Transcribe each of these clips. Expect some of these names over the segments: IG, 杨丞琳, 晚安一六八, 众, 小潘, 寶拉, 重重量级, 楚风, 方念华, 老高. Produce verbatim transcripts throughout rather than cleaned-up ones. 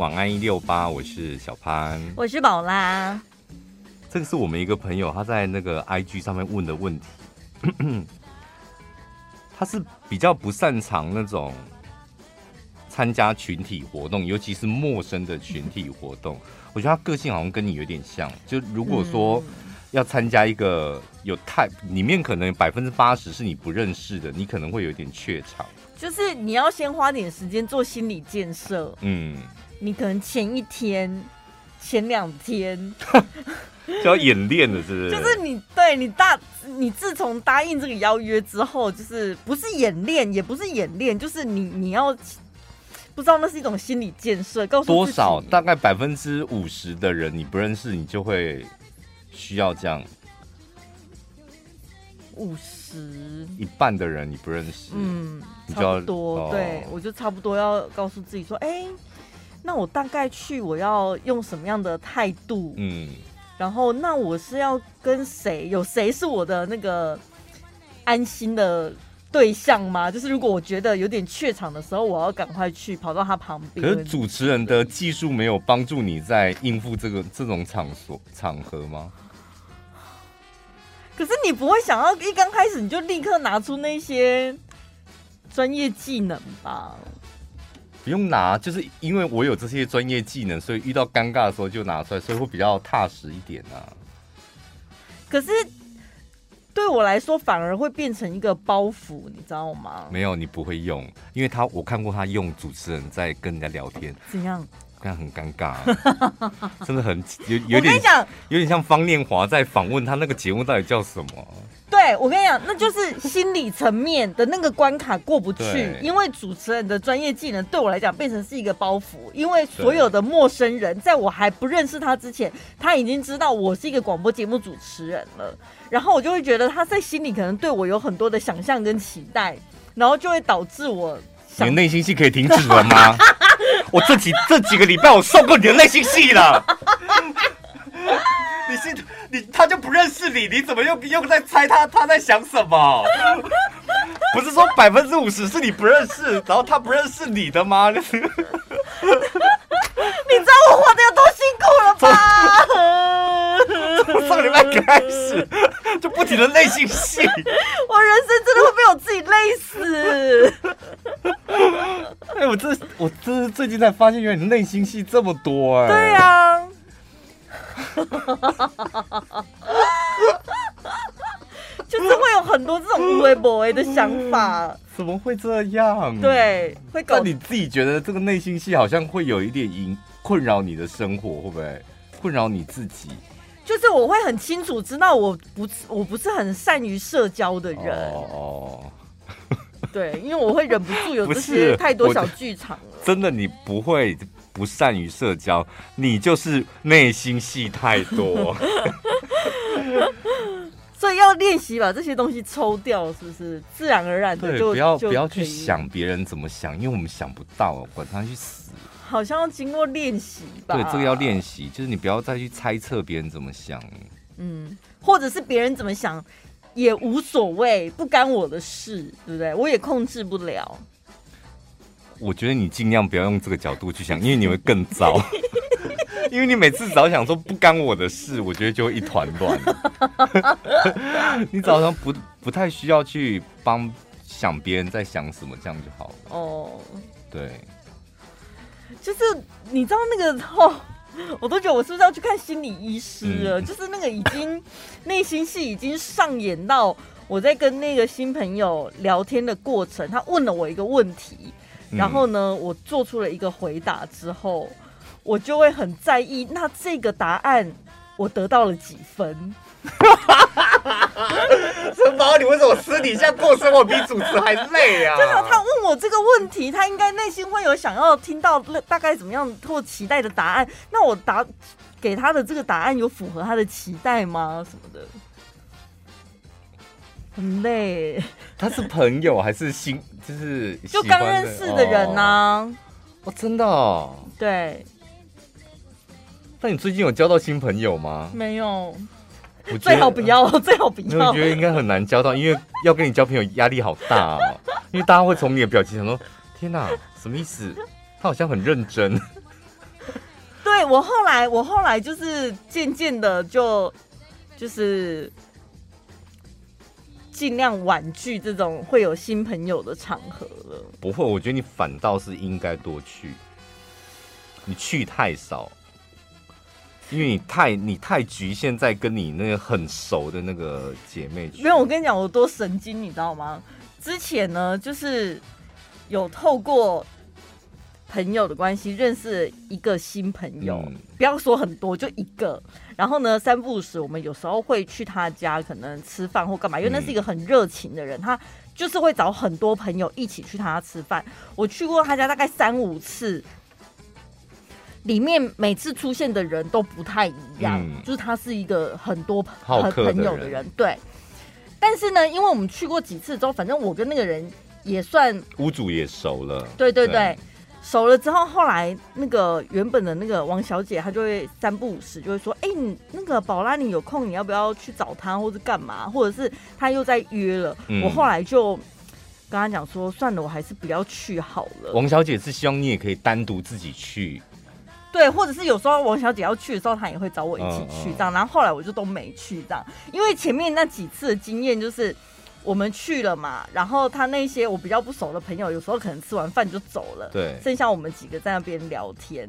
晚安一六八，我是小潘，我是宝拉。这个是我们一个朋友，他在那个 I G 上面问的问题。他是比较不擅长那种参加群体活动，尤其是陌生的群体活动。我觉得他个性好像跟你有点像。就如果说要参加一个有太里面可能百分之八十是你不认识的，你可能会有点怯场。就是你要先花点时间做心理建设。嗯。你可能前一天、前两天就要演练了，是不是？就是你对你大你自从答应这个邀约之后，就是不是演练，也不是演练，就是你你要不知道那是一种心理建设，告诉多少大概百分之五十的人你不认识，你就会需要这样。五十一半的人你不认识，嗯，你就要差不多。哦、对，我就差不多要告诉自己说，哎、欸。那我大概去，我要用什么样的态度？嗯，然后那我是要跟谁？有谁是我的那个安心的对象吗？就是如果我觉得有点怯场的时候，我要赶快去跑到他旁边。可是主持人的技术没有帮助你在应付这个这种场所场合吗？可是你不会想要一刚开始你就立刻拿出那些专业技能吧？不用拿，就是因为我有这些专业技能，所以遇到尴尬的时候就拿出来，所以会比较踏实一点啊。可是对我来说，反而会变成一个包袱，你知道吗？没有，你不会用，因为他我看过他用主持人在跟人家聊天，怎样？那很尴尬、啊，真的很有有点有点像方念华在访问他那个节目到底叫什么？对，我跟你讲，那就是心理层面的那个关卡过不去，因为主持人的专业技能对我来讲变成是一个包袱，因为所有的陌生人在我还不认识他之前，他已经知道我是一个广播节目主持人了，然后我就会觉得他在心里可能对我有很多的想象跟期待，然后就会导致我。你的内心戏可以停止了吗？我这几这几个礼拜我受够你的内心戏了。你是你他就不认识你，你怎么又又在猜他他在想什么？不是说百分之五十是你不认识，然后他不认识你的吗？你知道我活得有多辛苦了吧？从上礼拜开始就不停的内心戏，我人生真的会被我自己累死。哎、欸，我真我真是最近才发现，原来你内心戏这么多哎、欸。对啊。就是会有很多这种无为不为的想法，怎么会这样？对，会搞。但你自己觉得这个内心戏好像会有一点困扰你的生活，会不会困扰你自己？就是我会很清楚知道，我不我不是很善于社交的人。哦。对，因为我会忍不住有这些太多小剧场了。真的，你不会不善于社交，你就是内心戏太多。所以要练习把这些东西抽掉，是不是？自然而然的就不要就不要去想别人怎么想，因为我们想不到，管他去死。好像要经过练习吧？对，这个要练习，就是你不要再去猜测别人怎么想。嗯，或者是别人怎么想。也无所谓，不干我的事，对不对？我也控制不了。我觉得你尽量不要用这个角度去想，因为你会更糟。因为你每次只要想说不干我的事，我觉得就会一团乱。你早上不不太需要去帮想别人在想什么，这样就好了。哦，对，就是你知道那个哦。我都觉得我是不是要去看心理医师了？嗯、就是那个已经内心戏已经上演到我在跟那个新朋友聊天的过程，他问了我一个问题，然后呢，我做出了一个回答之后，我就会很在意那这个答案我得到了几分。陈宝，你为什么私底下过生活比主持还累啊？就是他问我这个问题，他应该内心会有想要听到大概怎么样或期待的答案。那我答给他的这个答案有符合他的期待吗？什么的，很累。他是朋友还是新？就是就刚认识的人啊？哦，真的哦。对。那你最近有交到新朋友吗？没有。最好不要，最好不要。我觉得应该很难交到，因为要跟你交朋友压力好大哦。因为大家会从你的表情想说：“天哪，什么意思？他好像很认真。”对我后来我后来就是渐渐的就就是尽量婉拒这种会有新朋友的场合了。不会，我觉得你反倒是应该多去，你去太少，因为你太你太局限在跟你那个很熟的那个姐妹去。没有，我跟你讲，我多神经，你知道吗？之前呢，就是有透过朋友的关系认识一个新朋友，嗯、不要说很多，就一个。然后呢，三不五时我们有时候会去他家，可能吃饭或干嘛，因为那是一个很热情的人，嗯、他就是会找很多朋友一起去他家吃饭。我去过他家大概三五次，里面每次出现的人都不太一样，嗯、就是他是一个很多朋朋友的人，对。但是呢，因为我们去过几次之后，反正我跟那个人也算屋主也熟了，对对对。对熟了之后，后来那个原本的那个王小姐，她就会三不五时就会说：“哎、欸，你那个宝拉，你有空你要不要去找她，或者干嘛？或者是她又在约了。嗯”我后来就跟她讲说：“算了，我还是不要去好了。”王小姐是希望你也可以单独自己去，对，或者是有时候王小姐要去的时候，她也会找我一起去这样。嗯嗯然后后来我就都没去这样，因为前面那几次的经验就是。我们去了嘛，然后他那些我比较不熟的朋友，有时候可能吃完饭就走了，对，剩下我们几个在那边聊天。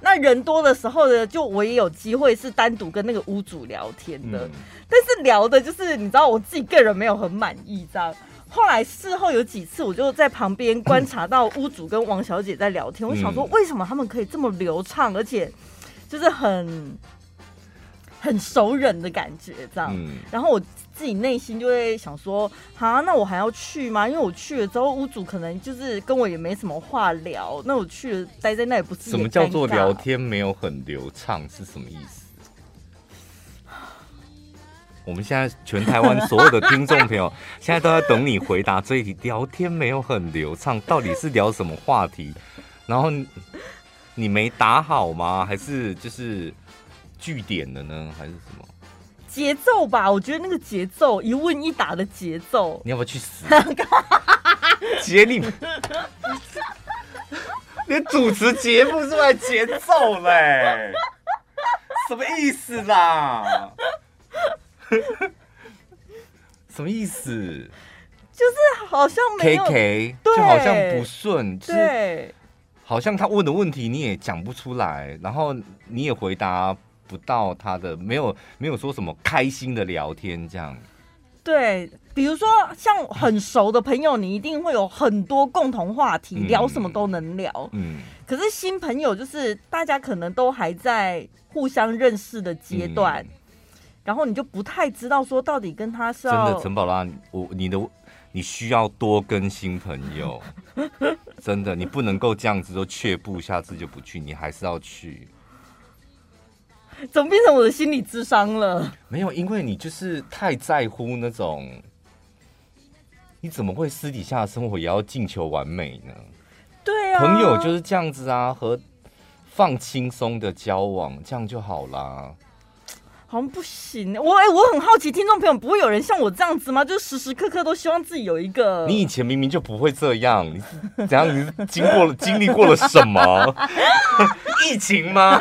那人多的时候呢，就我也有机会是单独跟那个屋主聊天的，嗯、但是聊的就是你知道我自己个人没有很满意这样。后来事后有几次，我就在旁边观察到屋主跟王小姐在聊天，嗯、我想说为什么他们可以这么流畅，而且就是很很熟人的感觉这样。嗯、然后我自己内心就会想说，哈，那我还要去吗？因为我去了之后，屋主可能就是跟我也没什么话聊，那我去了待在那也不是也尴尬。什么叫做聊天没有很流畅是什么意思？我们现在全台湾所有的听众朋友现在都在等你回答这一题，聊天没有很流畅，到底是聊什么话题？然后你没打好吗？还是就是据点的呢？还是什么？节奏吧，我觉得那个节奏一问一答的节奏。你要不要去死？姐你连主持节目是在节奏嘞、欸，什么意思啦？什么意思？就是好像没有 K K， 就好像不顺，就是好像他问的问题你也讲不出来，然后你也回答。不到他的没有没有说什么开心的聊天这样，对，比如说像很熟的朋友，你一定会有很多共同话题，嗯、聊什么都能聊。嗯，可是新朋友就是大家可能都还在互相认识的阶段，嗯、然后你就不太知道说到底跟他是要真的。陈宝拉，我你的你需要多跟新朋友，真的你不能够这样子都却步，下次就不去，你还是要去。怎么变成我的心理智商了？没有，因为你就是太在乎那种，你怎么会私底下的生活也要进求完美呢？对啊，朋友就是这样子啊，和放轻松的交往，这样就好啦。好像不行，我哎、欸，我很好奇，听众朋友不会有人像我这样子吗？就时时刻刻都希望自己有一个。你以前明明就不会这样，你是怎样？你是经过了经历过了什么？疫情吗？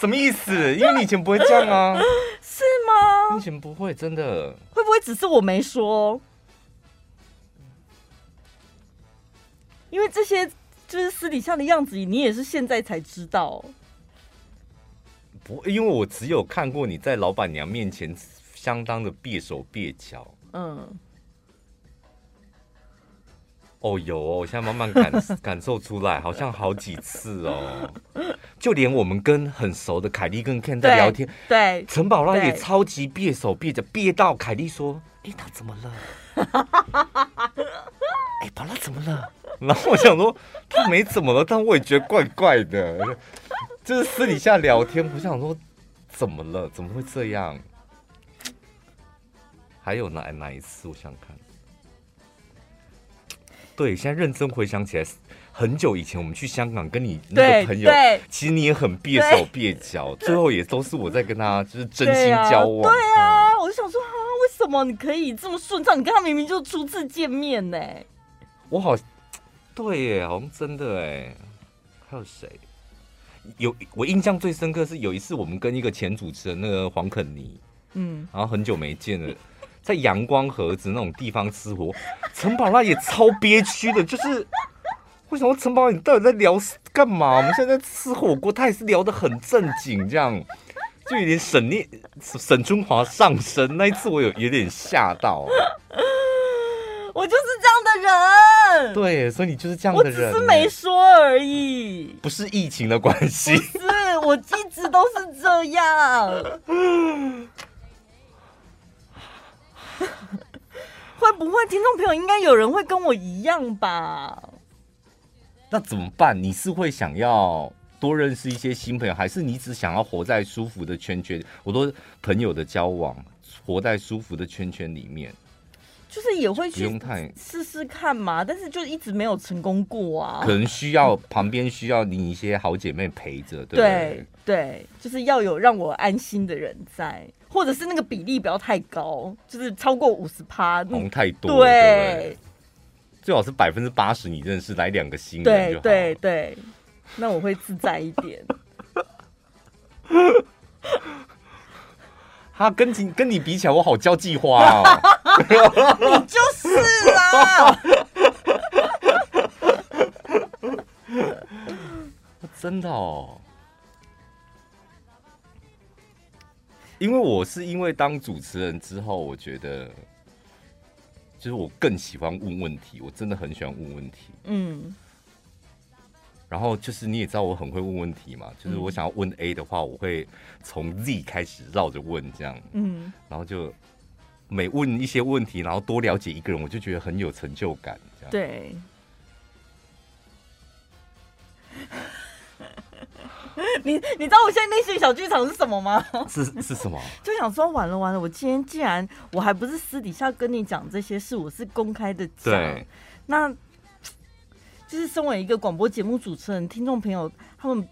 什么意思？因为你以前不会这样啊。是吗？你以前不会，真的。会不会只是我没说？因为这些就是私底下的样子，你也是现在才知道。不，因为我只有看过你在老板娘面前相当的蹩手蹩脚。嗯。哦，有哦，我现在慢慢 感, 感受出来，好像好几次哦。就连我们跟很熟的凯莉跟 Ken 在聊天，对，陈宝拉也超级憋手憋着，憋到凯莉说：“哎、欸，他怎么了？哎、欸，宝拉怎么了？”然后我想说他没怎么了，但我也觉得怪怪的，就是私底下聊天，我想说怎么了？怎么会这样？还有哪哪一次？我想看。对，现在认真回想起来，很久以前我们去香港跟你那个朋友，其实你也很蹩手蹩脚，最后也都是我在跟他就是真心交往。对 啊, 对啊、嗯、我就想说啊，为什么你可以这么顺畅？你跟他明明就初次见面呢、欸。我好，对耶，好像真的哎。还有谁？有我印象最深刻是有一次我们跟一个前主持人那个黄肯尼，嗯，然后很久没见了，在阳光盒子那种地方吃火，陈宝拉也超憋屈的，就是为什么陈宝拉你到底在聊干嘛？我们现在在吃火锅，他也是聊得很正经这样。就有点沈念沈春华上身，那一次我有有点吓到、啊，我就是这样的人。对，所以你就是这样的人、欸。我只是没说而已，不是疫情的关系。不是，我一直都是这样。会不会听众朋友应该有人会跟我一样吧？那怎么办？你是会想要？多认识一些新朋友，还是你只想要活在舒服的圈圈？我都朋友的交往，活在舒服的圈圈里面，就是也会去试试看嘛。但是就一直没有成功过啊。可能需要旁边需要你一些好姐妹陪着，对不对？对对，就是要有让我安心的人在，或者是那个比例不要太高，就是超过五十趴，红太多了，对，对不对？最好是百分之八十你认识来两个新人就好。对对对。对那我会自在一点。他跟你跟你比起来，我好交际花哦。你就是啦。真的哦。因为我是因为当主持人之后，我觉得就是我更喜欢问问题，我真的很喜欢问问题。嗯。然后就是你也知道我很会问问题嘛，就是我想要问 A 的话，我会从 Z 开始绕着问这样，嗯，然后就每问一些问题，然后多了解一个人，我就觉得很有成就感这样。对，你你知道我现在内心小剧场是什么吗？是是什么？就想说完了完了，我今天既然我还不是私底下跟你讲这些事，我是公开的讲，对，那。就是身为一个广播节目主持人，听众朋友他们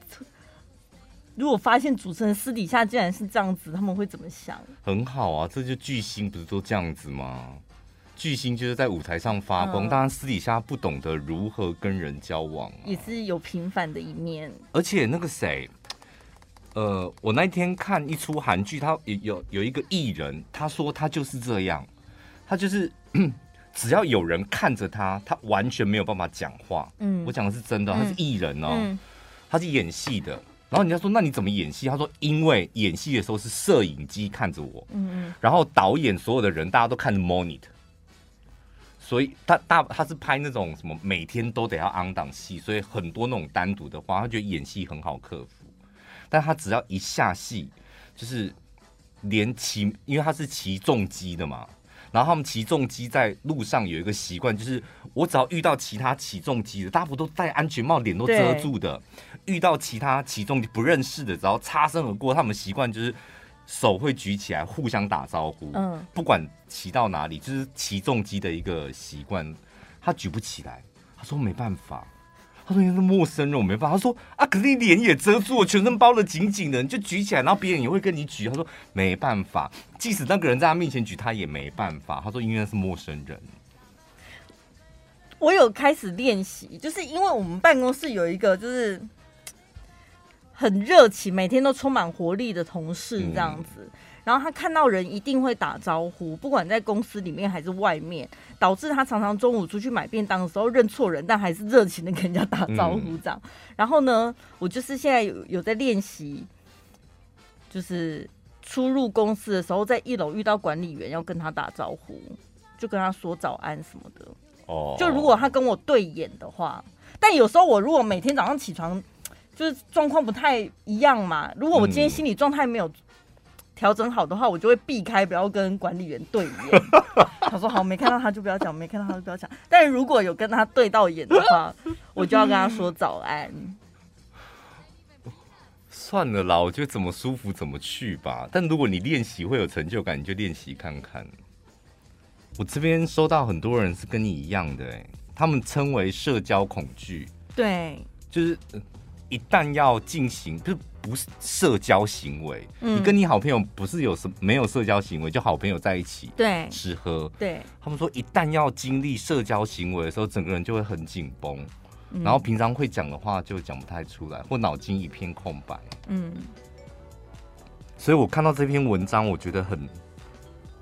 如果发现主持人私底下竟然是这样子，他们会怎么想？很好啊，这就巨星不是都这样子吗？巨星就是在舞台上发光，嗯、当然私底下不懂得如何跟人交往、啊，也是有平凡的一面。而且那个谁，呃，我那天看一出韩剧，他有有一个艺人，他说他就是这样，他就是。只要有人看着他，他完全没有办法讲话。嗯，我讲的是真的，他是艺人哦，嗯嗯、他是演戏的。然后人家说：“那你怎么演戏？”他说：“因为演戏的时候是摄影机看着我，嗯、然后导演所有的人大家都看着 monitor， 所以他大他是拍那种什么每天都得要 on 档戏，所以很多那种单独的话，他觉得演戏很好克服。但他只要一下戏，就是连骑，因为他是骑重机的嘛。”然后他们起重机在路上有一个习惯，就是我只要遇到其他起重机的，大部分都戴安全帽，脸都遮住的。遇到其他起重机不认识的，只要擦身而过，他们习惯就是手会举起来，互相打招呼。嗯，不管骑到哪里，就是起重机的一个习惯。他举不起来，他说没办法，他说你是陌生人，我没办法。他说啊，可是你脸也遮住，我全身包得紧紧的，你就举起来，然后别人也会跟你举。他说没办法，即使那个人在他面前举，他也没办法。他说因为他是陌生人。我有开始练习，就是因为我们办公室有一个就是很热情，每天都充满活力的同事这样子。嗯，然后他看到人一定会打招呼，不管在公司里面还是外面，导致他常常中午出去买便当的时候认错人，但还是热情的跟人家打招呼这样。嗯，然后呢，我就是现在 有, 有在练习，就是出入公司的时候，在一楼遇到管理员要跟他打招呼，就跟他说早安什么的。哦，就如果他跟我对眼的话，但有时候我如果每天早上起床就是状况不太一样嘛，如果我今天心理状态没有。嗯调整好的话，我就会避开，不要跟管理员对眼。他说好，没看到他就不要讲，没看到他就不要讲。但如果有跟他对到眼的话，我就要跟他说早安。算了啦，我觉得怎么舒服怎么去吧。但如果你练习会有成就感，你就练习看看。我这边收到很多人是跟你一样的，欸，他们称为社交恐惧。对，就是一旦要进行就。不是社交行为，嗯，你跟你好朋友不是有什没有社交行为，就好朋友在一起，对，吃喝，对，他们说一旦要经历社交行为的时候，整个人就会很紧绷，嗯、然后平常会讲的话就讲不太出来，或脑筋一片空白。嗯，所以我看到这篇文章，我觉得很，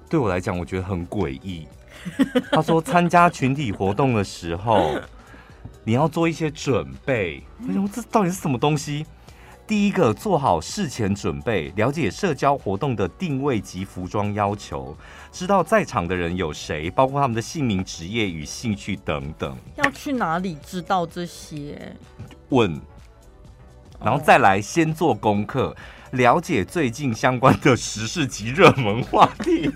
对我来讲，我觉得很诡异。他说参加群体活动的时候，你要做一些准备。我想这到底是什么东西？第一个，做好事前准备，了解社交活动的定位及服装要求，知道在场的人有谁，包括他们的姓名、职业与兴趣等等。要去哪里知道这些？问，然后再来先做功课，了解最近相关的时事及热门话题。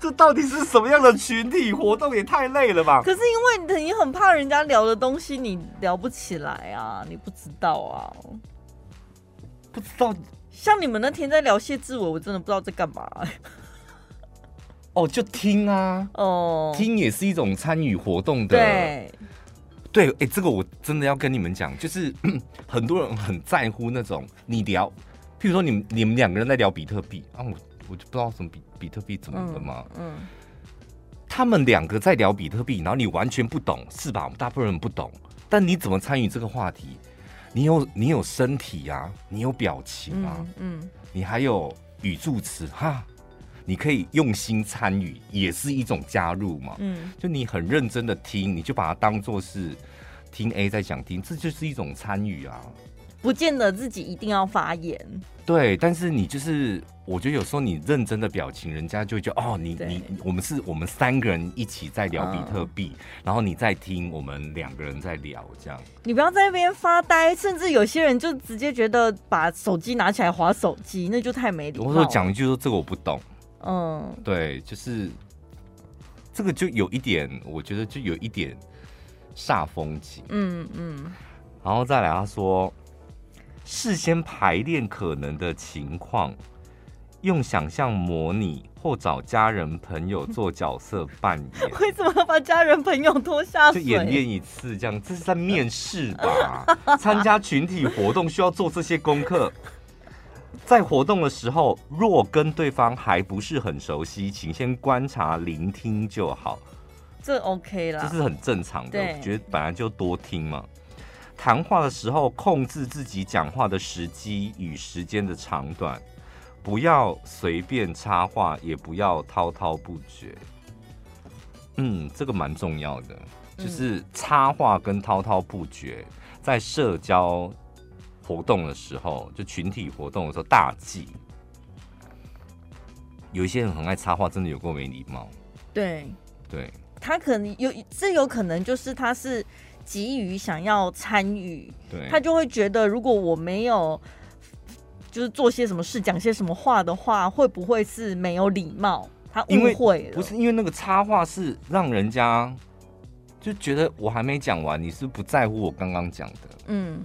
这到底是什么样的群体活动？也太累了吧！可是因为你很怕人家聊的东西你聊不起来啊，你不知道啊，不知道。像你们那天在聊谢志伟，我真的不知道在干嘛。哦，就听啊，哦，听也是一种参与活动的。对，对，哎、欸，这个我真的要跟你们讲，就是很多人很在乎那种你聊，譬如说你们你们两个人在聊比特币啊，我。我就不知道什么 比, 比特币怎么了嘛、嗯嗯、他们两个在聊比特币，然后你完全不懂是吧？我们大部分人不懂，但你怎么参与这个话题？你 有, 你有身体啊，你有表情啊、嗯嗯、你还有语助词哈，你可以用心参与，也是一种加入嘛、嗯、就你很认真的听，你就把它当作是听 A 在讲听，这就是一种参与啊，不见得自己一定要发言。对，但是你就是我觉得有时候你认真的表情，人家就会觉得哦，你你我们是我们三个人一起在聊比特币、嗯、然后你在听我们两个人在聊，这样你不要在那边发呆。甚至有些人就直接觉得把手机拿起来滑手机，那就太没礼貌。我说讲一句说这个我不懂，嗯，对，就是这个就有一点，我觉得就有一点煞风景。嗯嗯，然后再来他说事先排练可能的情况，用想象模拟或找家人朋友做角色扮演。为什么要把家人朋友拖下水？就演练一次这样，这是在面试吧？参加群体活动需要做这些功课。在活动的时候，若跟对方还不是很熟悉，请先观察、聆听就好。这 OK 啦，这是很正常的。我觉得本来就多听嘛。谈话的时候，控制自己讲话的时机与时间的长短，不要随便插话，也不要滔滔不绝。嗯，这个蛮重要的，就是插话跟滔滔不绝，在社交活动的时候，就群体活动的时候大忌。有一些人很爱插话，真的有够没礼貌。对，对，他可能有，这有可能就是他是急于想要参与，他就会觉得如果我没有就是做些什么事讲些什么话的话，会不会是没有礼貌？他误会了。不是，因为那个插话是让人家就觉得我还没讲完，你是不在乎我刚刚讲的，嗯，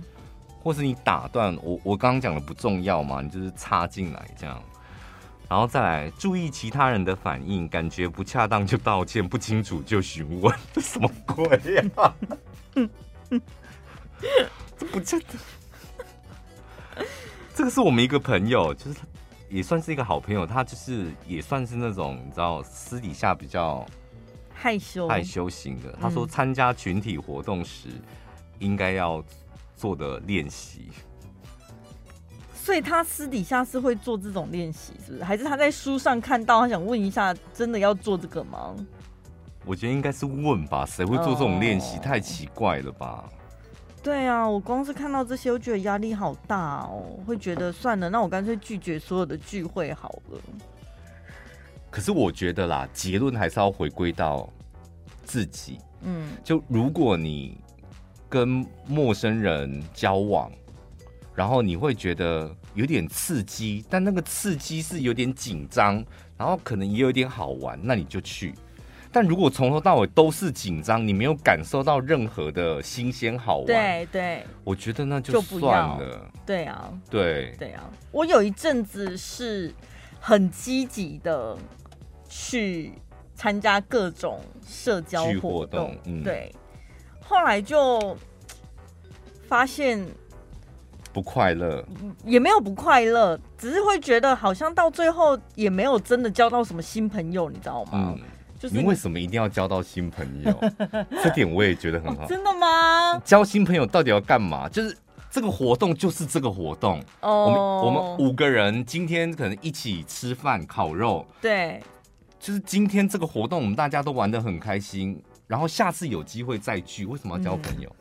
或是你打断我，我刚刚讲的不重要嘛，你就是插进来这样。然后再来注意其他人的反应，感觉不恰当就道歉，不清楚就询问。这什么鬼啊？这不真的。这个是我们一个朋友，就是也算是一个好朋友，他就是也算是那种你知道私底下比较害羞害羞型的。他说参加群体活动时应该要做的练习。所以他私底下是会做这种练习，是不是？还是他在书上看到，他想问一下，真的要做这个吗？我觉得应该是问吧，谁会做这种练习？ Oh. 太奇怪了吧？对啊，我光是看到这些，我觉得压力好大哦，会觉得算了，那我干脆拒绝所有的聚会好了。可是我觉得啦，结论还是要回归到自己。嗯，就如果你跟陌生人交往，然后你会觉得有点刺激，但那个刺激是有点紧张，然后可能也有点好玩，那你就去。但如果从头到尾都是紧张，你没有感受到任何的新鲜好玩，对对，我觉得那就算了。对啊，对对啊，我有一阵子是很积极的去参加各种社交活动，活动嗯、对，后来就发现。不快乐也没有不快乐，只是会觉得好像到最后也没有真的交到什么新朋友，你知道吗？嗯、就是你为什么一定要交到新朋友？这点我也觉得很好。哦、真的吗？交新朋友到底要干嘛？就是这个活动就是这个活动。哦、oh ，我们五个人今天可能一起吃饭烤肉。对，就是今天这个活动我们大家都玩得很开心，然后下次有机会再聚，为什么要交朋友？嗯，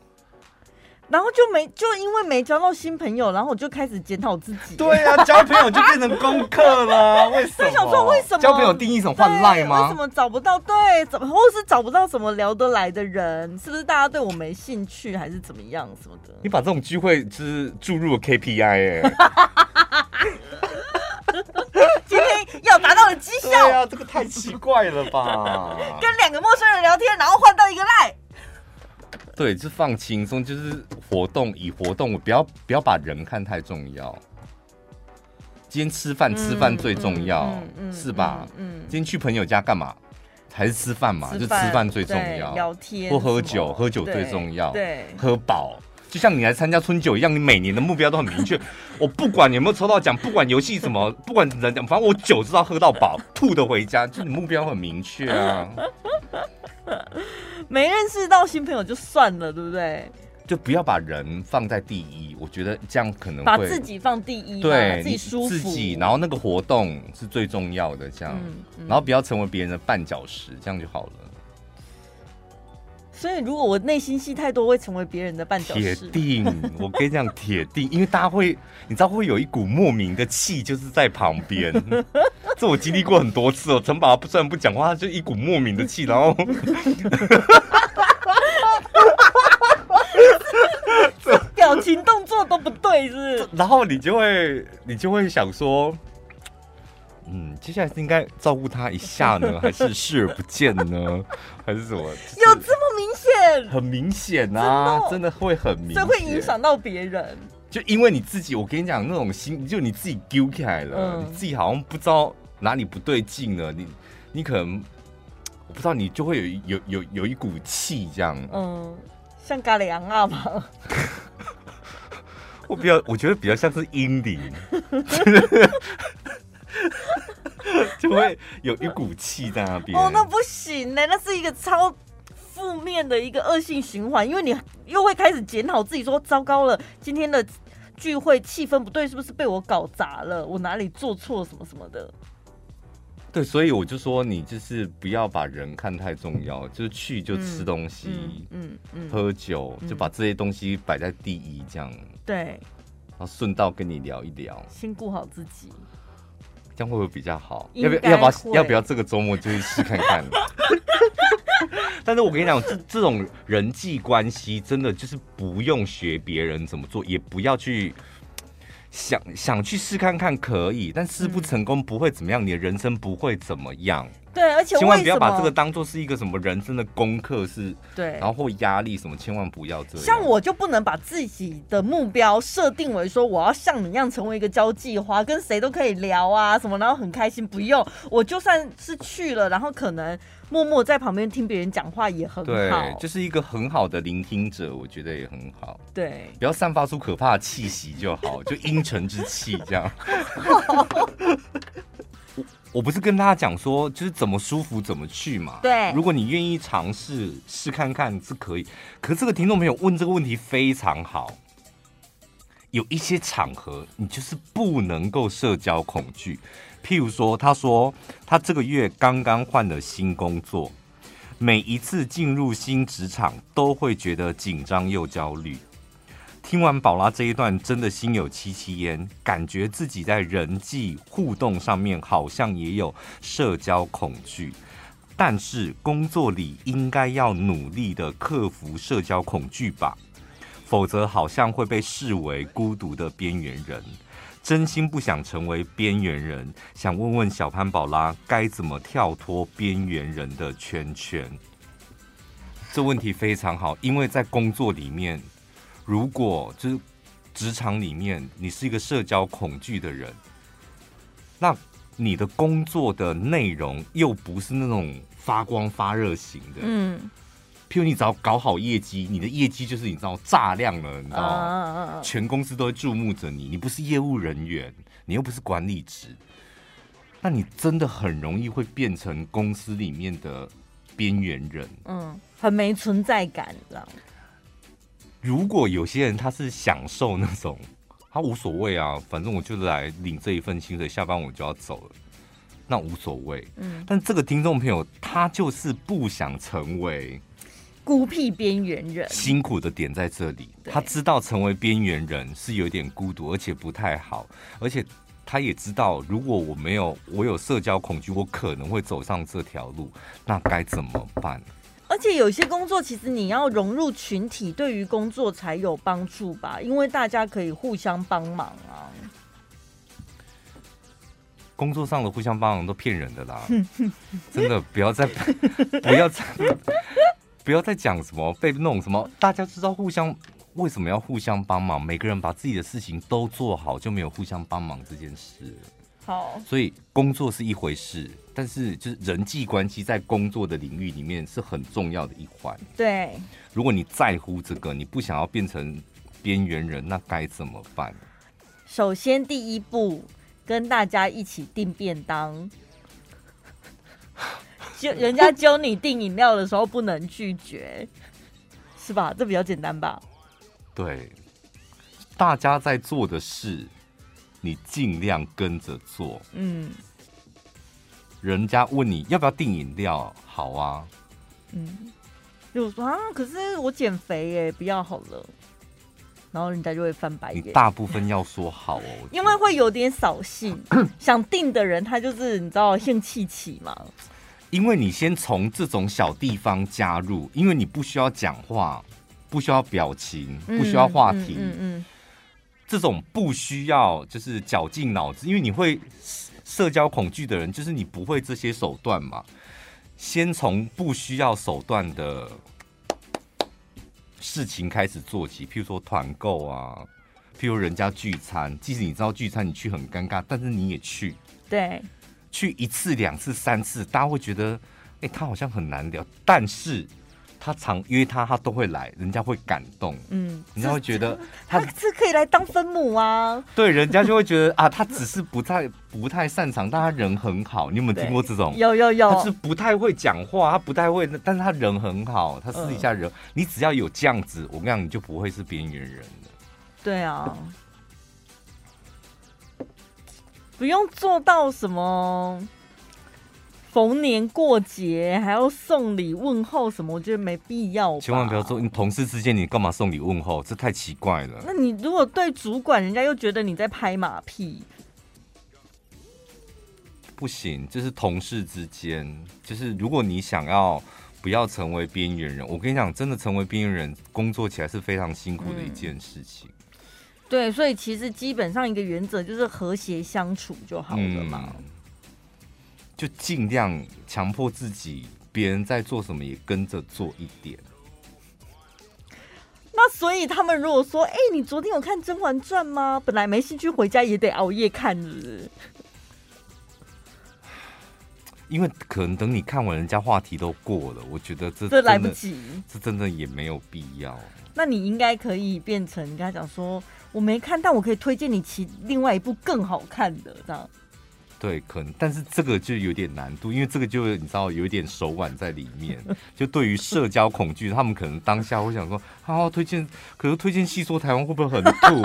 然后就没就因为没交到新朋友，然后我就开始检讨自己。对啊，交朋友就变成功课了。为什么？想说为什么交朋友定义成换赖吗？为什么找不到对，怎么或是找不到什么聊得来的人？是不是大家对我没兴趣，还是怎么样什么的？你把这种聚会就是注入了 K P I 哎、欸。今天要达到的绩效。对啊，这个太奇怪了吧？跟两个陌生人聊天，然后换到一个赖。对，就放轻松，就是活动以活动，不要不要把人看太重要。今天吃饭，吃饭最重要，嗯嗯嗯、是吧？嗯，今天去朋友家干嘛？还是吃饭嘛，就吃饭最重要。聊天或喝酒，喝酒最重要。对，喝饱。就像你来参加春酒一样，你每年的目标都很明确。我不管有没有抽到奖，不管游戏什么，不管人讲，反正我酒知道喝到饱，吐的回家，就你目标很明确啊。没认识到新朋友就算了，对不对？就不要把人放在第一，我觉得这样可能会把自己放第一，对，自己舒服，自己，然后那个活动是最重要的，这样，嗯嗯、然后不要成为别人的绊脚石，这样就好了。所以，如果我内心戏太多，会成为别人的绊脚石。铁定，我跟你讲，铁定，因为大家会，你知道会有一股莫名的气，就是在旁边。这我经历过很多次哦，陈宝虽然不讲话，他就一股莫名的气，然后，表情动作都不对，是不是？然后你就会，你就会想说，嗯，接下来是应该照顾他一下呢，还是视而不见呢，还是什么？有这么明显？很明显啊，真的会很明显，所以会影响到别人。就因为你自己，我跟你讲，那种心，就你自己揪起来了，嗯、你自己好像不知道哪里不对劲了，你你可能我不知道，你就会有有有有一股气这样。嗯，像咖喱昂啊嘛。我比较，我觉得比较像是阴灵。就会有一股气在那边。哦，那不行嘞，那是一个超负面的一个恶性循环，因为你又会开始检讨自己说，糟糕了，今天的聚会气氛不对，是不是被我搞砸了？我哪里做错什么什么的？对，所以我就说，你就是不要把人看太重要，就是去就吃东西，嗯，嗯嗯嗯喝酒，就把这些东西摆在第一，这样。对，然后顺道跟你聊一聊，先顾好自己。这样会不会比较好？要不要要不要要不要这个周末就去试看看？但是我跟你讲，这这种人际关系真的就是不用学别人怎么做，也不要去想想去试看看可以，但试不成功不会怎么样，嗯、你的人生不会怎么样。对，而且千万不要把这个当做是一个什么人生的功课，是，对，然后或压力什么，千万不要这样。像我就不能把自己的目标设定为说我要像你一样成为一个交际花，跟谁都可以聊啊什么，然后很开心。不用，我就算是去了，然后可能默默在旁边听别人讲话也很好，对，就是一个很好的聆听者，我觉得也很好。对，不要散发出可怕的气息就好，就阴沉之气这样。我不是跟大家讲说，就是怎么舒服怎么去嘛。对，如果你愿意尝试试看看是可以。可是这个听众朋友问这个问题非常好，有一些场合你就是不能够社交恐惧。譬如说，他说他这个月刚刚换了新工作，每一次进入新职场都会觉得紧张又焦虑。听完宝拉这一段，真的心有戚戚焉，感觉自己在人际互动上面好像也有社交恐惧，但是工作里应该要努力的克服社交恐惧吧，否则好像会被视为孤独的边缘人。真心不想成为边缘人，想问问小潘宝拉该怎么跳脱边缘人的圈圈。这问题非常好，因为在工作里面，如果就是职场里面你是一个社交恐惧的人，那你的工作的内容又不是那种发光发热型的，嗯，譬如你只要搞好业绩，你的业绩就是你知道炸亮了，你知道、啊、全公司都会注目着你，你不是业务人员，你又不是管理职，那你真的很容易会变成公司里面的边缘人，嗯，很没存在感这样。如果有些人他是享受那种，他无所谓啊，反正我就来领这一份薪水，下班我就要走了，那无所谓。嗯，但这个听众朋友他就是不想成为孤僻边缘人，辛苦的点在这里，他知道成为边缘人是有点孤独，而且不太好，而且他也知道，如果我没有我有社交恐惧，我可能会走上这条路，那该怎么办？而且有些工作其实你要融入群体，对于工作才有帮助吧，因为大家可以互相帮忙啊。工作上的互相帮忙都骗人的啦，真的不要再不要再不要再讲什么被弄什么，大家知道互相。为什么要互相帮忙？每个人把自己的事情都做好，就没有互相帮忙这件事了。好，所以工作是一回事，但是就是人际关系在工作的领域里面是很重要的一环。对，如果你在乎这个，你不想要变成边缘人，那该怎么办？首先，第一步，跟大家一起订便当。人家揪你订饮料的时候，不能拒绝，是吧？这比较简单吧？对，大家在做的事，你尽量跟着做。嗯，人家问你要不要订饮料，好啊。嗯，就说啊，可是我减肥耶，不要好了。然后人家就会翻白眼。你大部分要说好哦，因为会有点扫兴。想订的人，他就是你知道兴气起嘛。因为你先从这种小地方加入，因为你不需要讲话。不需要表情，不需要话题，嗯嗯嗯嗯、这种不需要就是绞尽脑汁，因为你会社交恐惧的人，就是你不会这些手段嘛。先从不需要手段的事情开始做起，譬如说团购啊，譬如人家聚餐，即使你知道聚餐你去很尴尬，但是你也去，对，去一次、两次、三次，大家会觉得，哎、欸，他好像很难聊，但是。他常约他，他都会来，人家会感动，嗯，人家会觉得他是可以来当分母啊，对，人家就会觉得啊，他只是不太不太擅长，但他人很好。你有没有听过这种？有有有，他是不太会讲话，他不太会，但是他人很好，他私底下人，嗯、你只要有这样子，我跟你讲，你就不会是边缘人了。对啊，不用做到什么。逢年过节还要送礼问候什么，我觉得没必要吧。千万不要做，你同事之间你干嘛送礼问候？这太奇怪了。那你如果对主管，人家又觉得你在拍马屁，不行。就是同事之间，就是如果你想要不要成为边缘人，我跟你讲，真的成为边缘人，工作起来是非常辛苦的一件事情。嗯、对，所以其实基本上一个原则就是和谐相处就好了嘛。嗯，就尽量强迫自己，别人在做什么也跟着做一点。那所以他们如果说：“哎、欸，你昨天有看《甄嬛传》吗？”本来没兴趣，回家也得熬夜看是不是？因为可能等你看完，人家话题都过了，我觉得这这来不及，这真的也没有必要。那你应该可以变成跟他讲说：“我没看，但我可以推荐你其另外一部更好看的。”这样。对，可能，但是这个就有点难度，因为这个就你知道有一点手腕在里面。就对于社交恐惧，他们可能当下会想说：“啊，推荐，可是推荐戏说台湾会不会很土？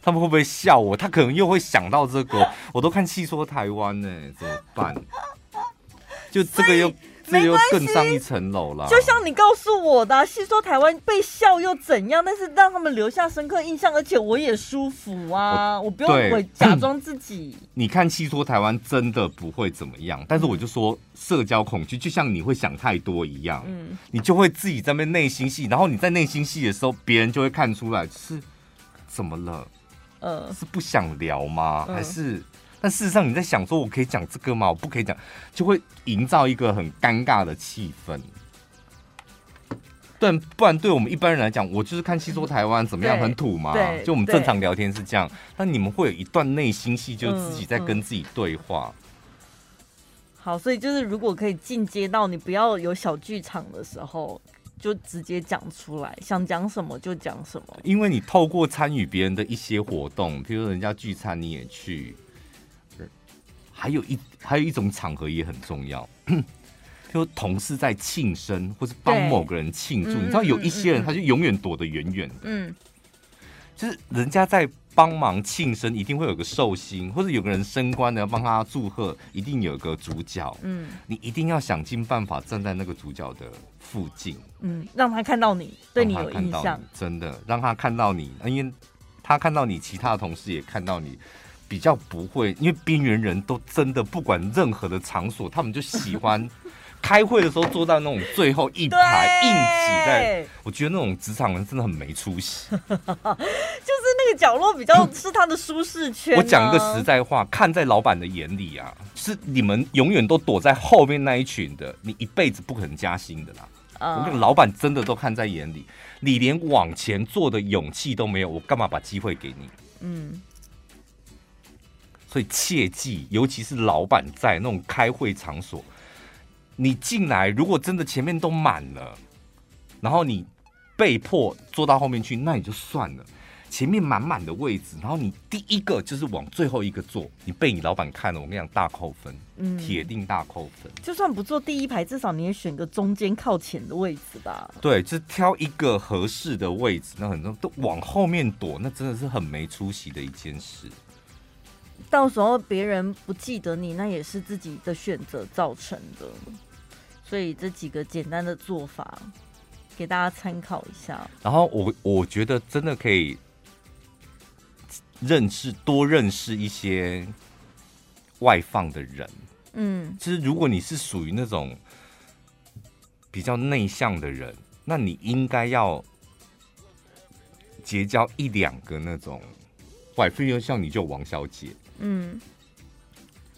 他们会不会笑我？”他可能又会想到这个，我都看戏说台湾呢、欸，怎么办？就这个又这又更上一层楼了。就像你告诉我的、啊，戏说台湾被笑又怎样？但是让他们留下深刻印象，而且我也舒服啊， 我, 我不用我假装自己。你看戏说台湾真的不会怎么样，但是我就说社交恐惧，就像你会想太多一样，嗯、你就会自己在那边内心戏，然后你在内心戏的时候，别人就会看出来是怎么了，呃，是不想聊吗？呃、还是？但事实上，你在想说，我可以讲这个吗？我不可以讲，就会营造一个很尴尬的气氛。但不然，对我们一般人来讲，我就是看戏说台湾怎么样，很土嘛。就我们正常聊天是这样，但你们会有一段内心戏，就自己在跟自己对话。嗯嗯、好，所以就是如果可以进阶到你不要有小剧场的时候，就直接讲出来，想讲什么就讲什么。因为你透过参与别人的一些活动，譬如人家聚餐你也去。还有一还有一种场合也很重要，就同事在庆生或是帮某个人庆祝，你知道有一些人他就永远躲得远远的，嗯，就是人家在帮忙庆生，一定会有个寿星，或者有个人升官的要帮他祝贺，一定有个主角。嗯，你一定要想尽办法站在那个主角的附近，嗯，让他看到你，对你有印象，真的让他看到你，因为他看到你，其他的同事也看到你，比较不会，因为边缘人都真的不管任何的场所，他们就喜欢。开会的时候坐到那种最后一排硬挤在，我觉得那种职场人真的很没出息，就是那个角落比较是他的舒适圈、啊嗯。我讲一个实在话，看在老板的眼里啊，是你们永远都躲在后面那一群的，你一辈子不可能加薪的啦。嗯、我跟老板真的都看在眼里，你连往前做的勇气都没有，我干嘛把机会给你？嗯。所以切记，尤其是老板在那种开会场所。你进来，如果真的前面都满了，然后你被迫坐到后面去，那也就算了。前面满满的位置，然后你第一个就是往最后一个坐，你被你老板看了，我跟你讲大扣分，嗯，铁定大扣分。就算不坐第一排，至少你也选个中间靠前的位置吧。对，就是挑一个合适的位置，那很多都往后面躲，那真的是很没出息的一件事。到时候别人不记得你，那也是自己的选择造成的。所以这几个简单的做法给大家参考一下。然后我我觉得真的可以认识多认识一些外放的人。嗯，就是如果你是属于那种比较内向的人，那你应该要结交一两个那种外放，又像你就王小姐，嗯。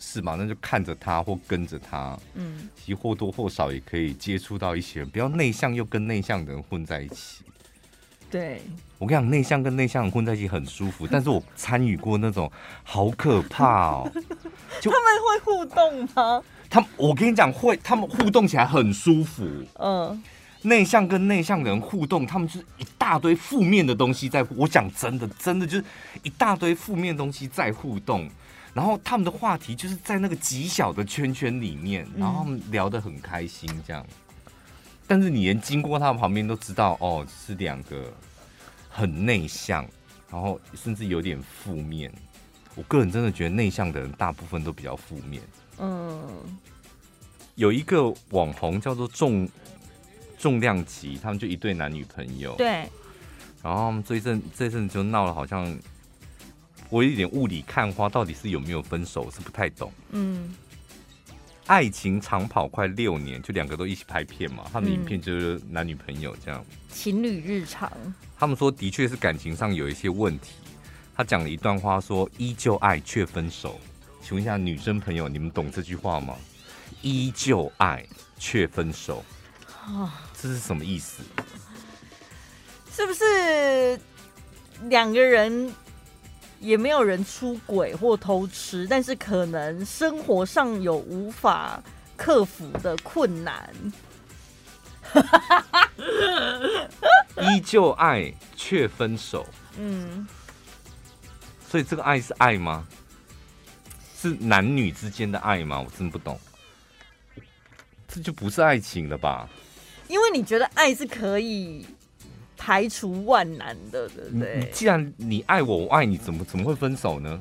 是嘛？那就看着他或跟着他，嗯，其实或多或少也可以接触到一些人，不要内向又跟内向的人混在一起。对，我跟你讲，内向跟内向人混在一起很舒服，但是我参与过那种，好可怕哦！就他们会互动吗？他们，我跟你讲会，他们互动起来很舒服。嗯，内向跟内向的人互动，他们就是一大堆负面的东西在。我讲真的，真的就是一大堆负面的东西在互动。然后他们的话题就是在那个极小的圈圈里面，然后他们聊得很开心这样。嗯、但是你连经过他们旁边都知道，哦，是两个很内向，然后甚至有点负面。我个人真的觉得内向的人大部分都比较负面。嗯，有一个网红叫做重重量级，他们就一对男女朋友。对。然后这阵这阵就闹了，好像。我有点雾里看花，到底是有没有分手，我是不太懂。嗯，爱情长跑快六年，就两个都一起拍片嘛，他们的影片就是男女朋友这样，情侣日常。他们说的确是感情上有一些问题。他讲了一段话说：“依旧爱却分手。”请问一下女生朋友，你们懂这句话吗？依旧爱却分手，这是什么意思？是不是两个人？也没有人出轨或偷吃，但是可能生活上有无法克服的困难。依旧爱却分手，嗯，所以这个爱是爱吗？是男女之间的爱吗？我真不懂，这就不是爱情了吧？因为你觉得爱是可以。排除万难的，对不对？既然你爱我，我爱你，怎么怎么会分手呢？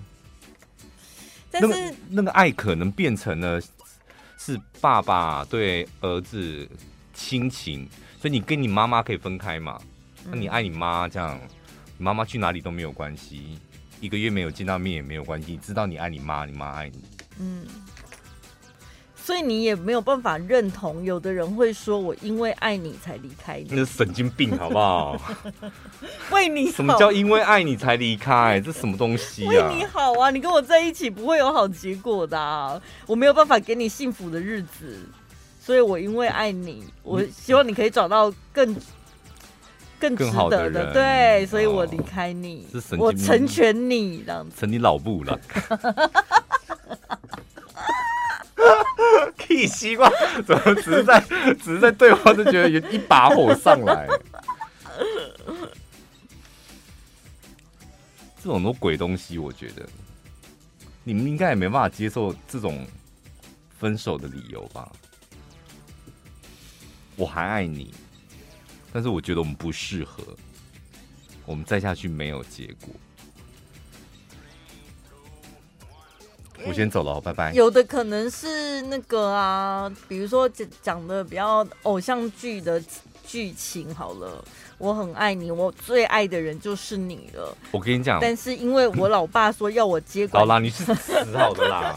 但是、那个、那个爱可能变成了是爸爸对儿子亲情，所以你跟你妈妈可以分开嘛？那、嗯、你爱你妈这样，你妈妈去哪里都没有关系，一个月没有见到面也没有关系，知道你爱你妈，你妈爱你。嗯。所以你也没有办法认同，有的人会说我因为爱你才离开你，那是神经病好不好？为你好，什么叫因为爱你才离开？这什么东西啊？为你好啊，你跟我在一起不会有好结果的啊，我没有办法给你幸福的日子，所以我因为爱你，我希望你可以找到更更值得的，对，所以我离开你，哦、我成全你这样子，成你老母了。屁西瓜怎么只是在只是在对话就觉得有一把火上来，这种都鬼东西，我觉得你们应该也没办法接受这种分手的理由吧？我还爱你，但是我觉得我们不适合，我们再下去没有结果。我先走了，拜拜。有的可能是那个啊，比如说讲的比较偶像剧的剧情好了，我很爱你，我最爱的人就是你了。我跟你讲，但是因为我老爸说要我接管，好啦，你是死好的啦。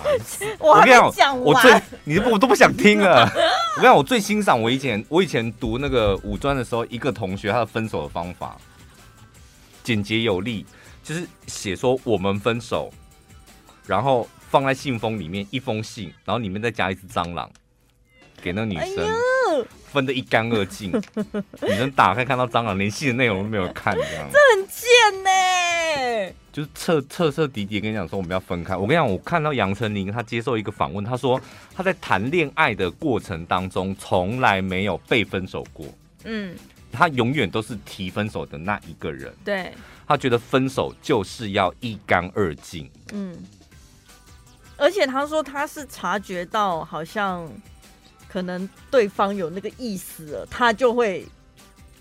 我跟你讲，我最你我都不想听了。我跟你讲，我最欣赏我以前我以前读那个五专的时候，一个同学他的分手的方法，简洁有力，就是写说我们分手，然后放在信封里面，一封信，然后里面再加一只蟑螂，给那个女生、哎、分得一干二净。女生打开看到蟑螂，连信的内容都没有看，这样。这很贱呢、欸。就是彻彻彻底底跟你讲说我们要分开。我跟你讲，我看到杨丞琳她接受一个访问，她说她在谈恋爱的过程当中从来没有被分手过。嗯，她永远都是提分手的那一个人。对，她觉得分手就是要一干二净。嗯。而且他说他是察觉到好像可能对方有那个意思了，他就会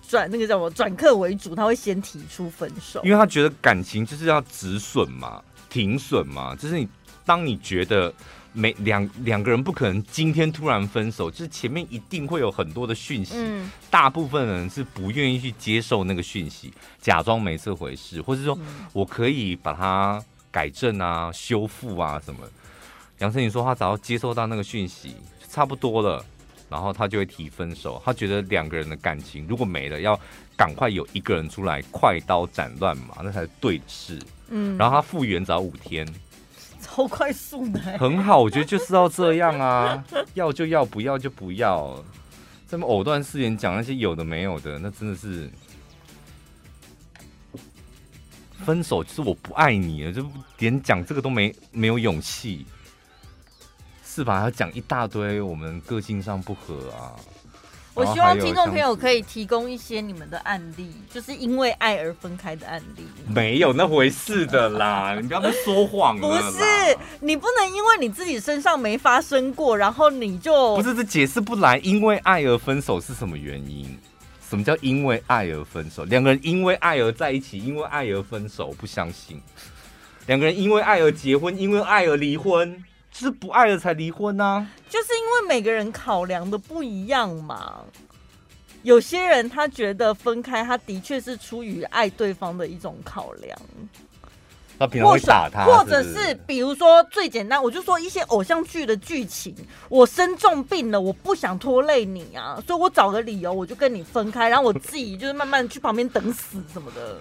转那个叫什么转客为主，他会先提出分手，因为他觉得感情就是要止损嘛，停损嘛，就是你当你觉得每两两个人不可能今天突然分手，就是前面一定会有很多的讯息、嗯、大部分人是不愿意去接受那个讯息，假装没这回事，或是说、嗯、我可以把它改正啊修复啊什么。杨丞琳说，他只要接收到那个讯息，差不多了，然后他就会提分手。他觉得两个人的感情如果没了，要赶快有一个人出来快刀斩乱麻，那才是对的事。嗯，然后他复原只要五天，超快速的、欸，很好，我觉得就是要这样啊，要就要，不要就不要。这么藕断丝连讲那些有的没有的，那真的是分手就是我不爱你了，就连讲这个都没没有勇气。是吧？要讲一大堆，我们个性上不合啊。我希望听众朋友可以提供一些你们的案例，就是因为爱而分开的案例。没有那回事的啦，你不要再说谎了。不是，你不能因为你自己身上没发生过，然后你就不是这解释不来。因为爱而分手是什么原因？什么叫因为爱而分手？两个人因为爱而在一起，因为爱而分手，我不相信。两个人因为爱而结婚，因为爱而离婚。就是不爱了才离婚啊，就是因为每个人考量的不一样嘛。有些人他觉得分开，他的确是出于爱对方的一种考量，他平常会打他，或者是比如说最简单，我就说一些偶像剧的剧情，我生重病了，我不想拖累你啊，所以我找个理由我就跟你分开，然后我自己就是慢慢去旁边等死什么的。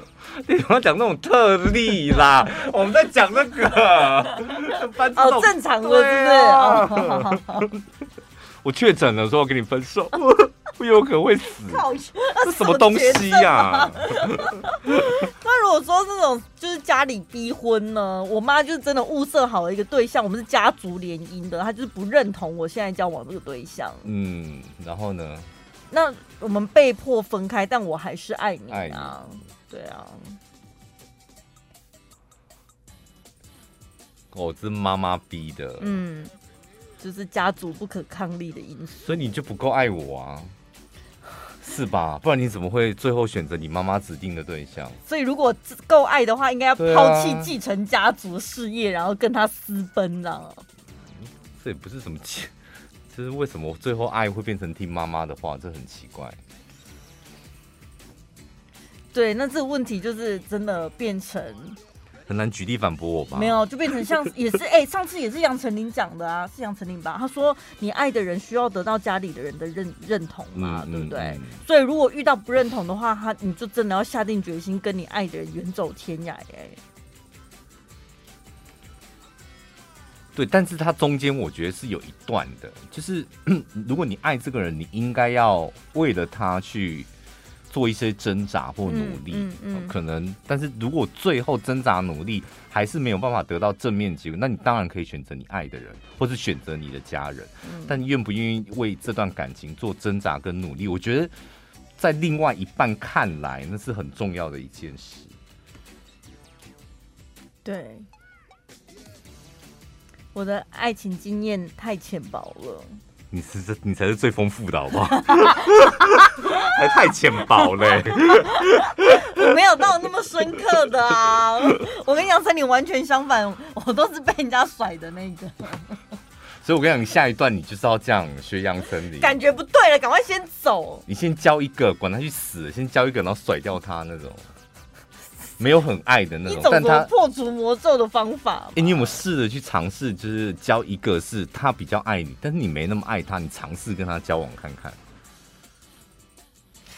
你不要讲那种特例啦，我们在讲那个哦正常的，是不是？我确诊了，说我跟你分手。不有可能会死，这什么东西呀、啊？那如果说这种就是家里逼婚呢？我妈就是真的物色好了一个对象，我们是家族联姻的，她就是不认同我现在交往这个对象。嗯，然后呢？那我们被迫分开，但我还是爱你啊，你对啊。我、哦、这是妈妈逼的，嗯，就是家族不可抗力的因素，所以你就不够爱我啊。是吧？不然你怎么会最后选择你妈妈指定的对象？所以如果够爱的话，应该要抛弃继承家族的事业，啊、然后跟他私奔啊。这也不是什么奇，就是为什么最后爱会变成听妈妈的话，这很奇怪。对，那这个问题就是真的变成很难举例反驳我吧？没有，就变成像也是哎、欸，上次也是杨丞琳讲的啊，是杨丞琳吧？他说你爱的人需要得到家里的人的 认, 认同嘛，嗯、对不对、嗯嗯？所以如果遇到不认同的话，他你就真的要下定决心跟你爱的人远走天涯哎、欸。对，但是他中间我觉得是有一段的，就是如果你爱这个人，你应该要为了他去。做一些挣扎或努力、嗯嗯嗯、可能，但是如果最后挣扎努力还是没有办法得到正面结果，那你当然可以选择你爱的人或是选择你的家人、嗯、但你愿不愿意为这段感情做挣扎跟努力，我觉得在另外一半看来那是很重要的一件事。对，我的爱情经验太浅薄了。你是这，你才是最丰富的，好不好？还太浅薄嘞、欸！我没有到那么深刻的啊！我跟杨丞琳完全相反，我都是被人家甩的那个。所以我跟你讲，下一段你就是要这样学杨丞琳。感觉不对了，赶快先走。你先教一个，管他去死，先教一个，然后甩掉他那种。没有很爱的那种，但他破除魔咒的方法。哎、欸，你有没有试着去尝试，就是交一个是他比较爱你，但是你没那么爱他，你尝试跟他交往看看。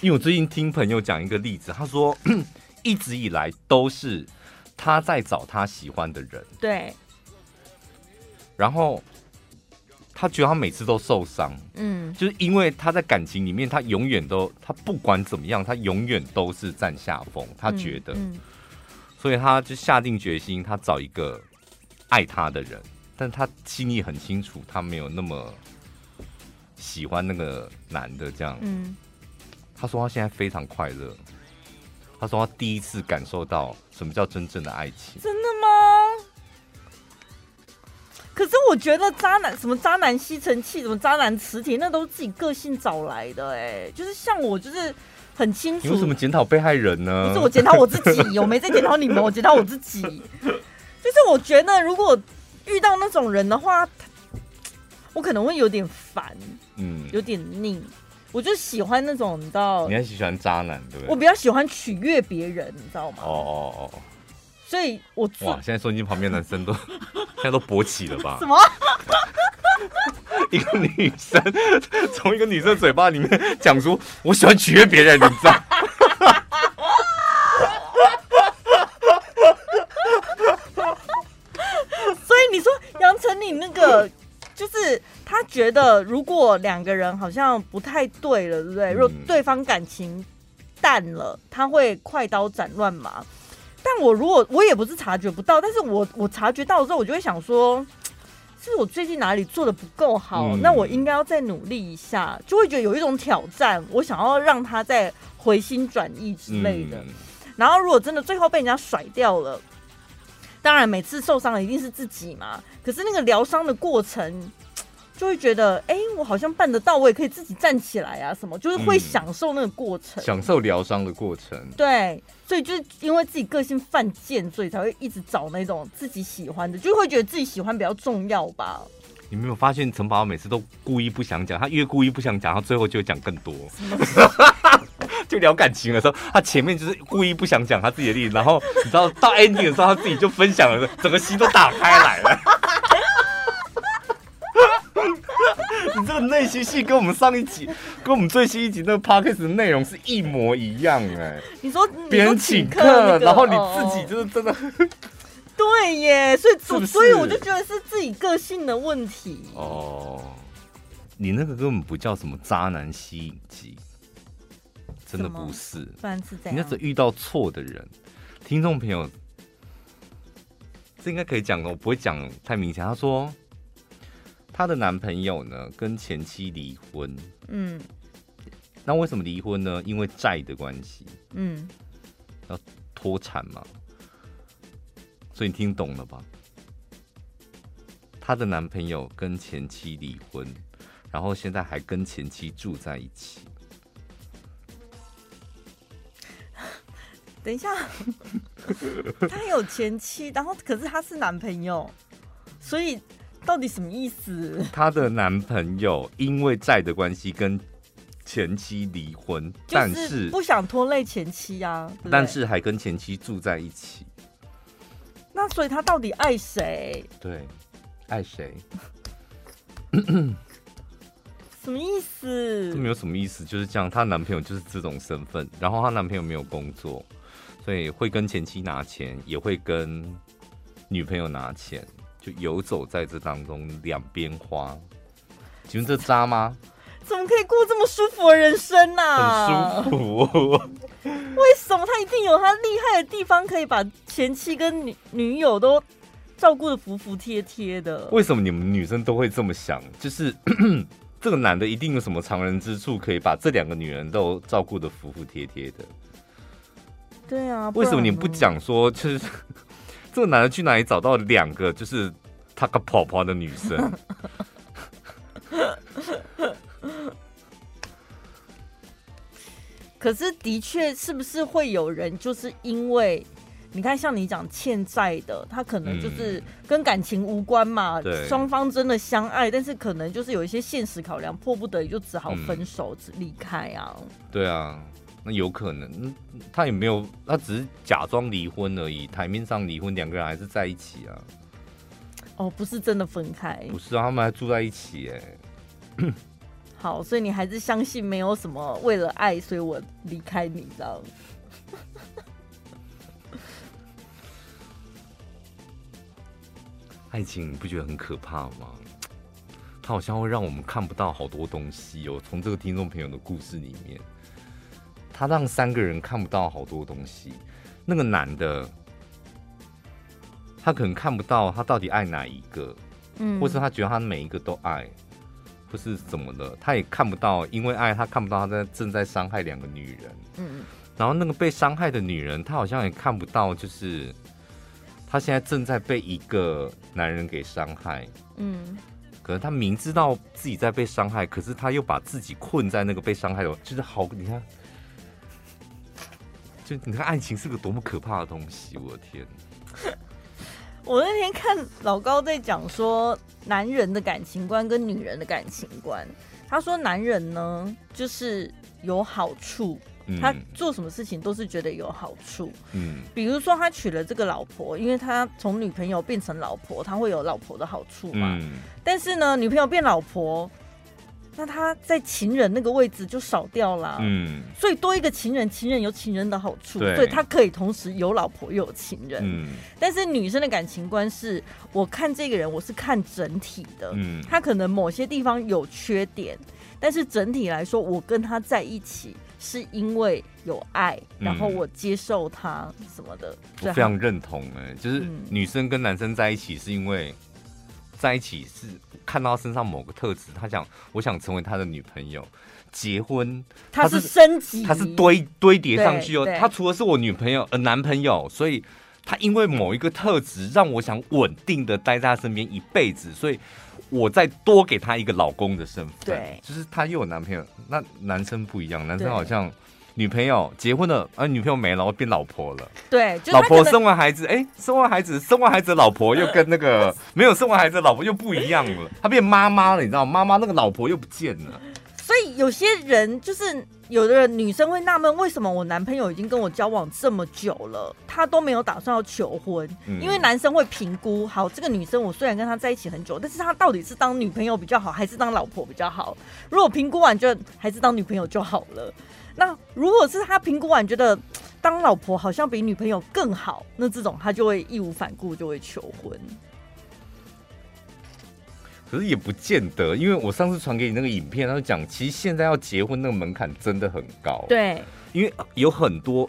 因为我最近听朋友讲一个例子，他说一直以来都是他在找他喜欢的人，对。然后他觉得他每次都受伤，嗯，就是因为他在感情里面，他永远都，他不管怎么样，他永远都是占下风，他觉得。嗯嗯，所以他就下定决心，他找一个爱他的人，但他心里很清楚，他没有那么喜欢那个男的这样。嗯，他说他现在非常快乐，他说他第一次感受到什么叫真正的爱情。真的吗？可是我觉得渣男，什么渣男吸尘器，什么渣男磁铁，那都是自己个性找来的、欸。哎，就是像我，就是很清楚。你为什么检讨被害人呢？不是我检讨我自己，我没在检讨你们，我检讨我自己。就是我觉得，如果遇到那种人的话，我可能会有点烦，嗯，有点腻。我就喜欢那种，你知道？你还喜欢渣男对不对？我比较喜欢取悦别人，你知道吗？哦哦哦。所以我哇，现在收音机旁边男生都现在都勃起了吧？什么？一个女生从一个女生嘴巴里面讲出我喜欢取悦别人，你知道？所以你说杨丞琳那个，就是他觉得如果两个人好像不太对了，对不对？嗯、如果对方感情淡了，他会快刀斩乱麻。但我如果我也不是察觉不到，但是我我察觉到的时候，我就会想说，是我最近哪里做的不够好，嗯、那我应该要再努力一下，就会觉得有一种挑战，我想要让他再回心转意之类的。嗯、然后如果真的最后被人家甩掉了，当然每次受伤的一定是自己嘛，可是那个疗伤的过程，就会觉得，哎、欸，我好像办得到，我也可以自己站起来啊，什么，就是会享受那个过程，嗯、享受疗伤的过程。对，所以就是因为自己个性犯贱，所以才会一直找那种自己喜欢的，就会觉得自己喜欢比较重要吧。你没有发现陈宝每次都故意不想讲，他越故意不想讲，他最后就讲更多。就聊感情的时候，他前面就是故意不想讲他自己的例子，然后你知道到 ending 的时候，他自己就分享了，整个心都打开来了。你这个内心戏跟我们上一集、跟我们最新一集那个 podcast 的内容是一模一样哎、欸。你说别人请客，那個、然后你自己就是真的、哦，对耶，所以是是所以我就觉得是自己个性的问题哦。你那个根本不叫什么渣男吸引机，真的不是，不然是这样。你那是遇到错的人，听众朋友，这应该可以讲的，我不会讲太明显。他说。她的男朋友呢，跟前妻离婚。嗯，那为什么离婚呢？因为债的关系。嗯，要脱产嘛。所以你听懂了吧？她的男朋友跟前妻离婚，然后现在还跟前妻住在一起。等一下，她有前妻，然后可是她是男朋友，所以。到底什么意思？她的男朋友因为债的关系跟前妻离婚，就是、但是不想拖累前妻啊，但是还跟前妻住在一起。那所以她到底爱谁？对，爱谁？什么意思？这没有什么意思，就是这样。她男朋友就是这种身份，然后她男朋友没有工作，所以会跟前妻拿钱，也会跟女朋友拿钱。就游走在这当中，两边花，请问这渣吗？怎么可以过这么舒服的人生啊？很舒服、哦。为什么他一定有他厉害的地方，可以把前妻跟 女, 女友都照顾得服服帖帖的？为什么你们女生都会这么想？就是咳咳这个男的一定有什么常人之处，可以把这两个女人都照顾得服服帖帖的？对啊。为什么你不讲说就是？这个男的去哪里找到两个就是怕个泡泡的女生。可是的确，是不是会有人就是因为你看，像你讲欠债的，他可能就是跟感情无关嘛，双、嗯、方真的相爱，但是可能就是有一些现实考量，迫不得已就只好分手、嗯、离开啊。对啊，那有可能，他也没有，他只是假装离婚而已，台面上离婚，两个人还是在一起啊。哦，不是真的分开，不是啊，他们还住在一起哎、欸。好，所以你还是相信没有什么为了爱，所以我离开你这样。爱情你不觉得很可怕吗？它好像会让我们看不到好多东西哦。从这个听众朋友的故事里面，他让三个人看不到好多东西。那个男的，他可能看不到他到底爱哪一个，嗯，或是他觉得他每一个都爱。不是怎么的，他也看不到，因为爱他看不到他在正在伤害两个女人。嗯，然后那个被伤害的女人，她好像也看不到，就是她现在正在被一个男人给伤害。嗯，可能她明知道自己在被伤害，可是她又把自己困在那个被伤害的，就是好，你看，就你看，爱情是个多么可怕的东西！我的天。我那天看老高在讲说男人的感情观跟女人的感情观，他说男人呢就是有好处，他做什么事情都是觉得有好处，嗯，比如说他娶了这个老婆，因为他从女朋友变成老婆，他会有老婆的好处嘛，嗯，但是呢女朋友变老婆，那他在情人那个位置就少掉了，嗯，所以多一个情人，情人有情人的好处，所以他可以同时有老婆又有情人，嗯，但是女生的感情观是我看这个人我是看整体的，嗯，他可能某些地方有缺点，但是整体来说我跟他在一起是因为有爱，然后我接受他什么的，嗯，我非常认同，欸，就是女生跟男生在一起是因为在一起是看到他身上某个特质，他想我想成为他的女朋友，结婚他 是, 他是升级，他是 堆, 堆叠上去哦。他除了是我女朋友呃男朋友，所以他因为某一个特质让我想稳定的待在他身边一辈子，所以我再多给他一个老公的身份，对，就是他又有男朋友。那男生不一样，男生好像女朋友结婚了，啊，女朋友没了，变老婆了。对，就老婆生完孩子，哎，欸，生完孩子，生完孩子的老婆又跟那个没有生完孩子的老婆又不一样了，她变妈妈了，你知道吗？妈妈那个老婆又不见了。所以有些人就是有的人女生会纳闷，为什么我男朋友已经跟我交往这么久了，他都没有打算要求婚，嗯，因为男生会评估，好，这个女生我虽然跟她在一起很久，但是她到底是当女朋友比较好，还是当老婆比较好？如果评估完就还是当女朋友就好了。那如果是他评估完觉得当老婆好像比女朋友更好，那这种他就会义无反顾就会求婚。可是也不见得，因为我上次传给你那个影片，他就讲其实现在要结婚那个门槛真的很高。对，因为有很多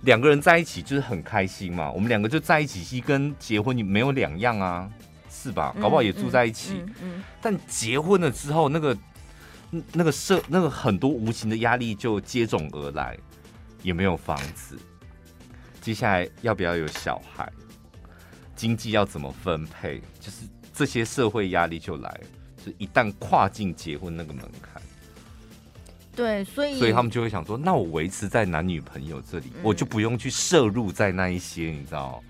两个人在一起就是很开心嘛，我们两个就在一起跟结婚没有两样啊，是吧？搞不好也住在一起，嗯嗯嗯嗯，但结婚了之后那个那个社那个很多无形的压力就接踵而来，也没有房子，接下来要不要有小孩，经济要怎么分配，就是这些社会压力就来了，就一旦跨进结婚那个门槛。对，所以所以他们就会想说，那我维持在男女朋友这里，嗯，我就不用去摄入在那一些，你知道。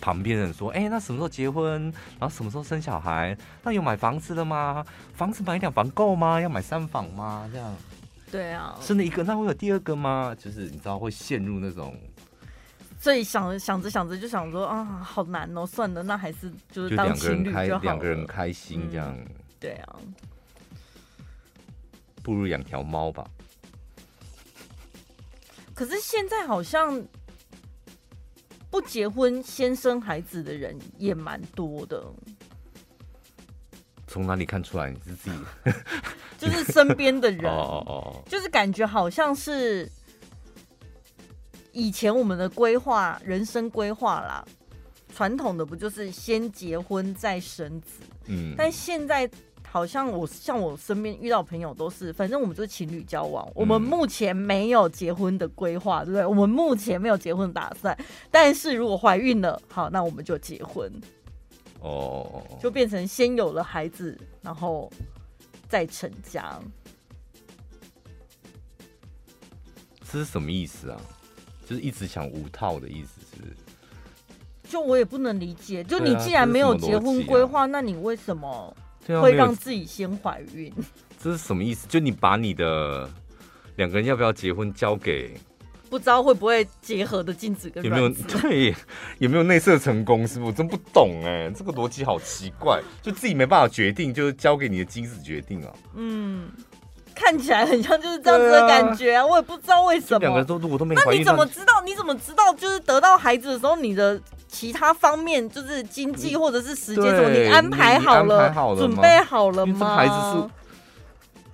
旁边人说：“哎，欸，那什么时候结婚？然后什么时候生小孩？那有买房子了吗？房子买两房够吗？要买三房吗？这样？对啊，生了一个，那会有第二个吗？就是你知道会陷入那种，所以想想着想着就想说啊，好难哦，算了，那还是就是当情侣就好了，两个人开心这样。嗯，对啊，不如养条猫吧。可是现在好像。”不结婚先生孩子的人也蛮多的，从哪里看出来？你是自己就是身边的人，哦哦哦，就是感觉好像是以前我们的规划，人生规划啦，传统的不就是先结婚再生子，嗯，但现在好像我像我身边遇到朋友都是，反正我们就是情侣交往，我们目前没有结婚的规划，嗯，对不对？我们目前没有结婚的打算，但是如果怀孕了，好，那我们就结婚。哦，就变成先有了孩子，然后再成家。这是什么意思啊？就是一直想无套的意思，是不是？就我也不能理解，就你既然没有结婚规划，啊啊、那你为什么会让自己先怀孕？这是什么意思？就你把你的两个人要不要结婚交给不知道会不会结合的精子跟卵子，有没有对，有没有内射成功？是不是？我真不懂哎、欸，这个逻辑好奇怪，就自己没办法决定，就是交给你的精子决定啊。嗯。看起来很像就是这样子的感觉啊，啊我也不知道为什么。两个人都如果都没怀孕，那你怎么知道？你怎么知道？就是得到孩子的时候，你的其他方面，就是经济或者是时间什么，你安排好了，好了准备好了吗？这个孩子是，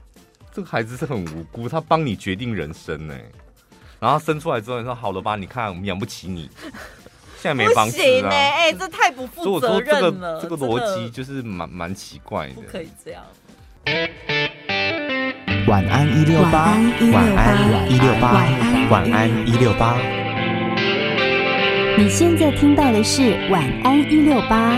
这个孩子是很无辜，他帮你决定人生呢、欸。然后生出来之后，你说好了吧？你看我们养不起你，现在没房子啊！哎、欸，这太不负责任了。这个逻辑就是蛮蛮奇怪的，不可以这样。晚安一六八，晚安一六八，晚安一六八。你现在听到的是晚安一六八。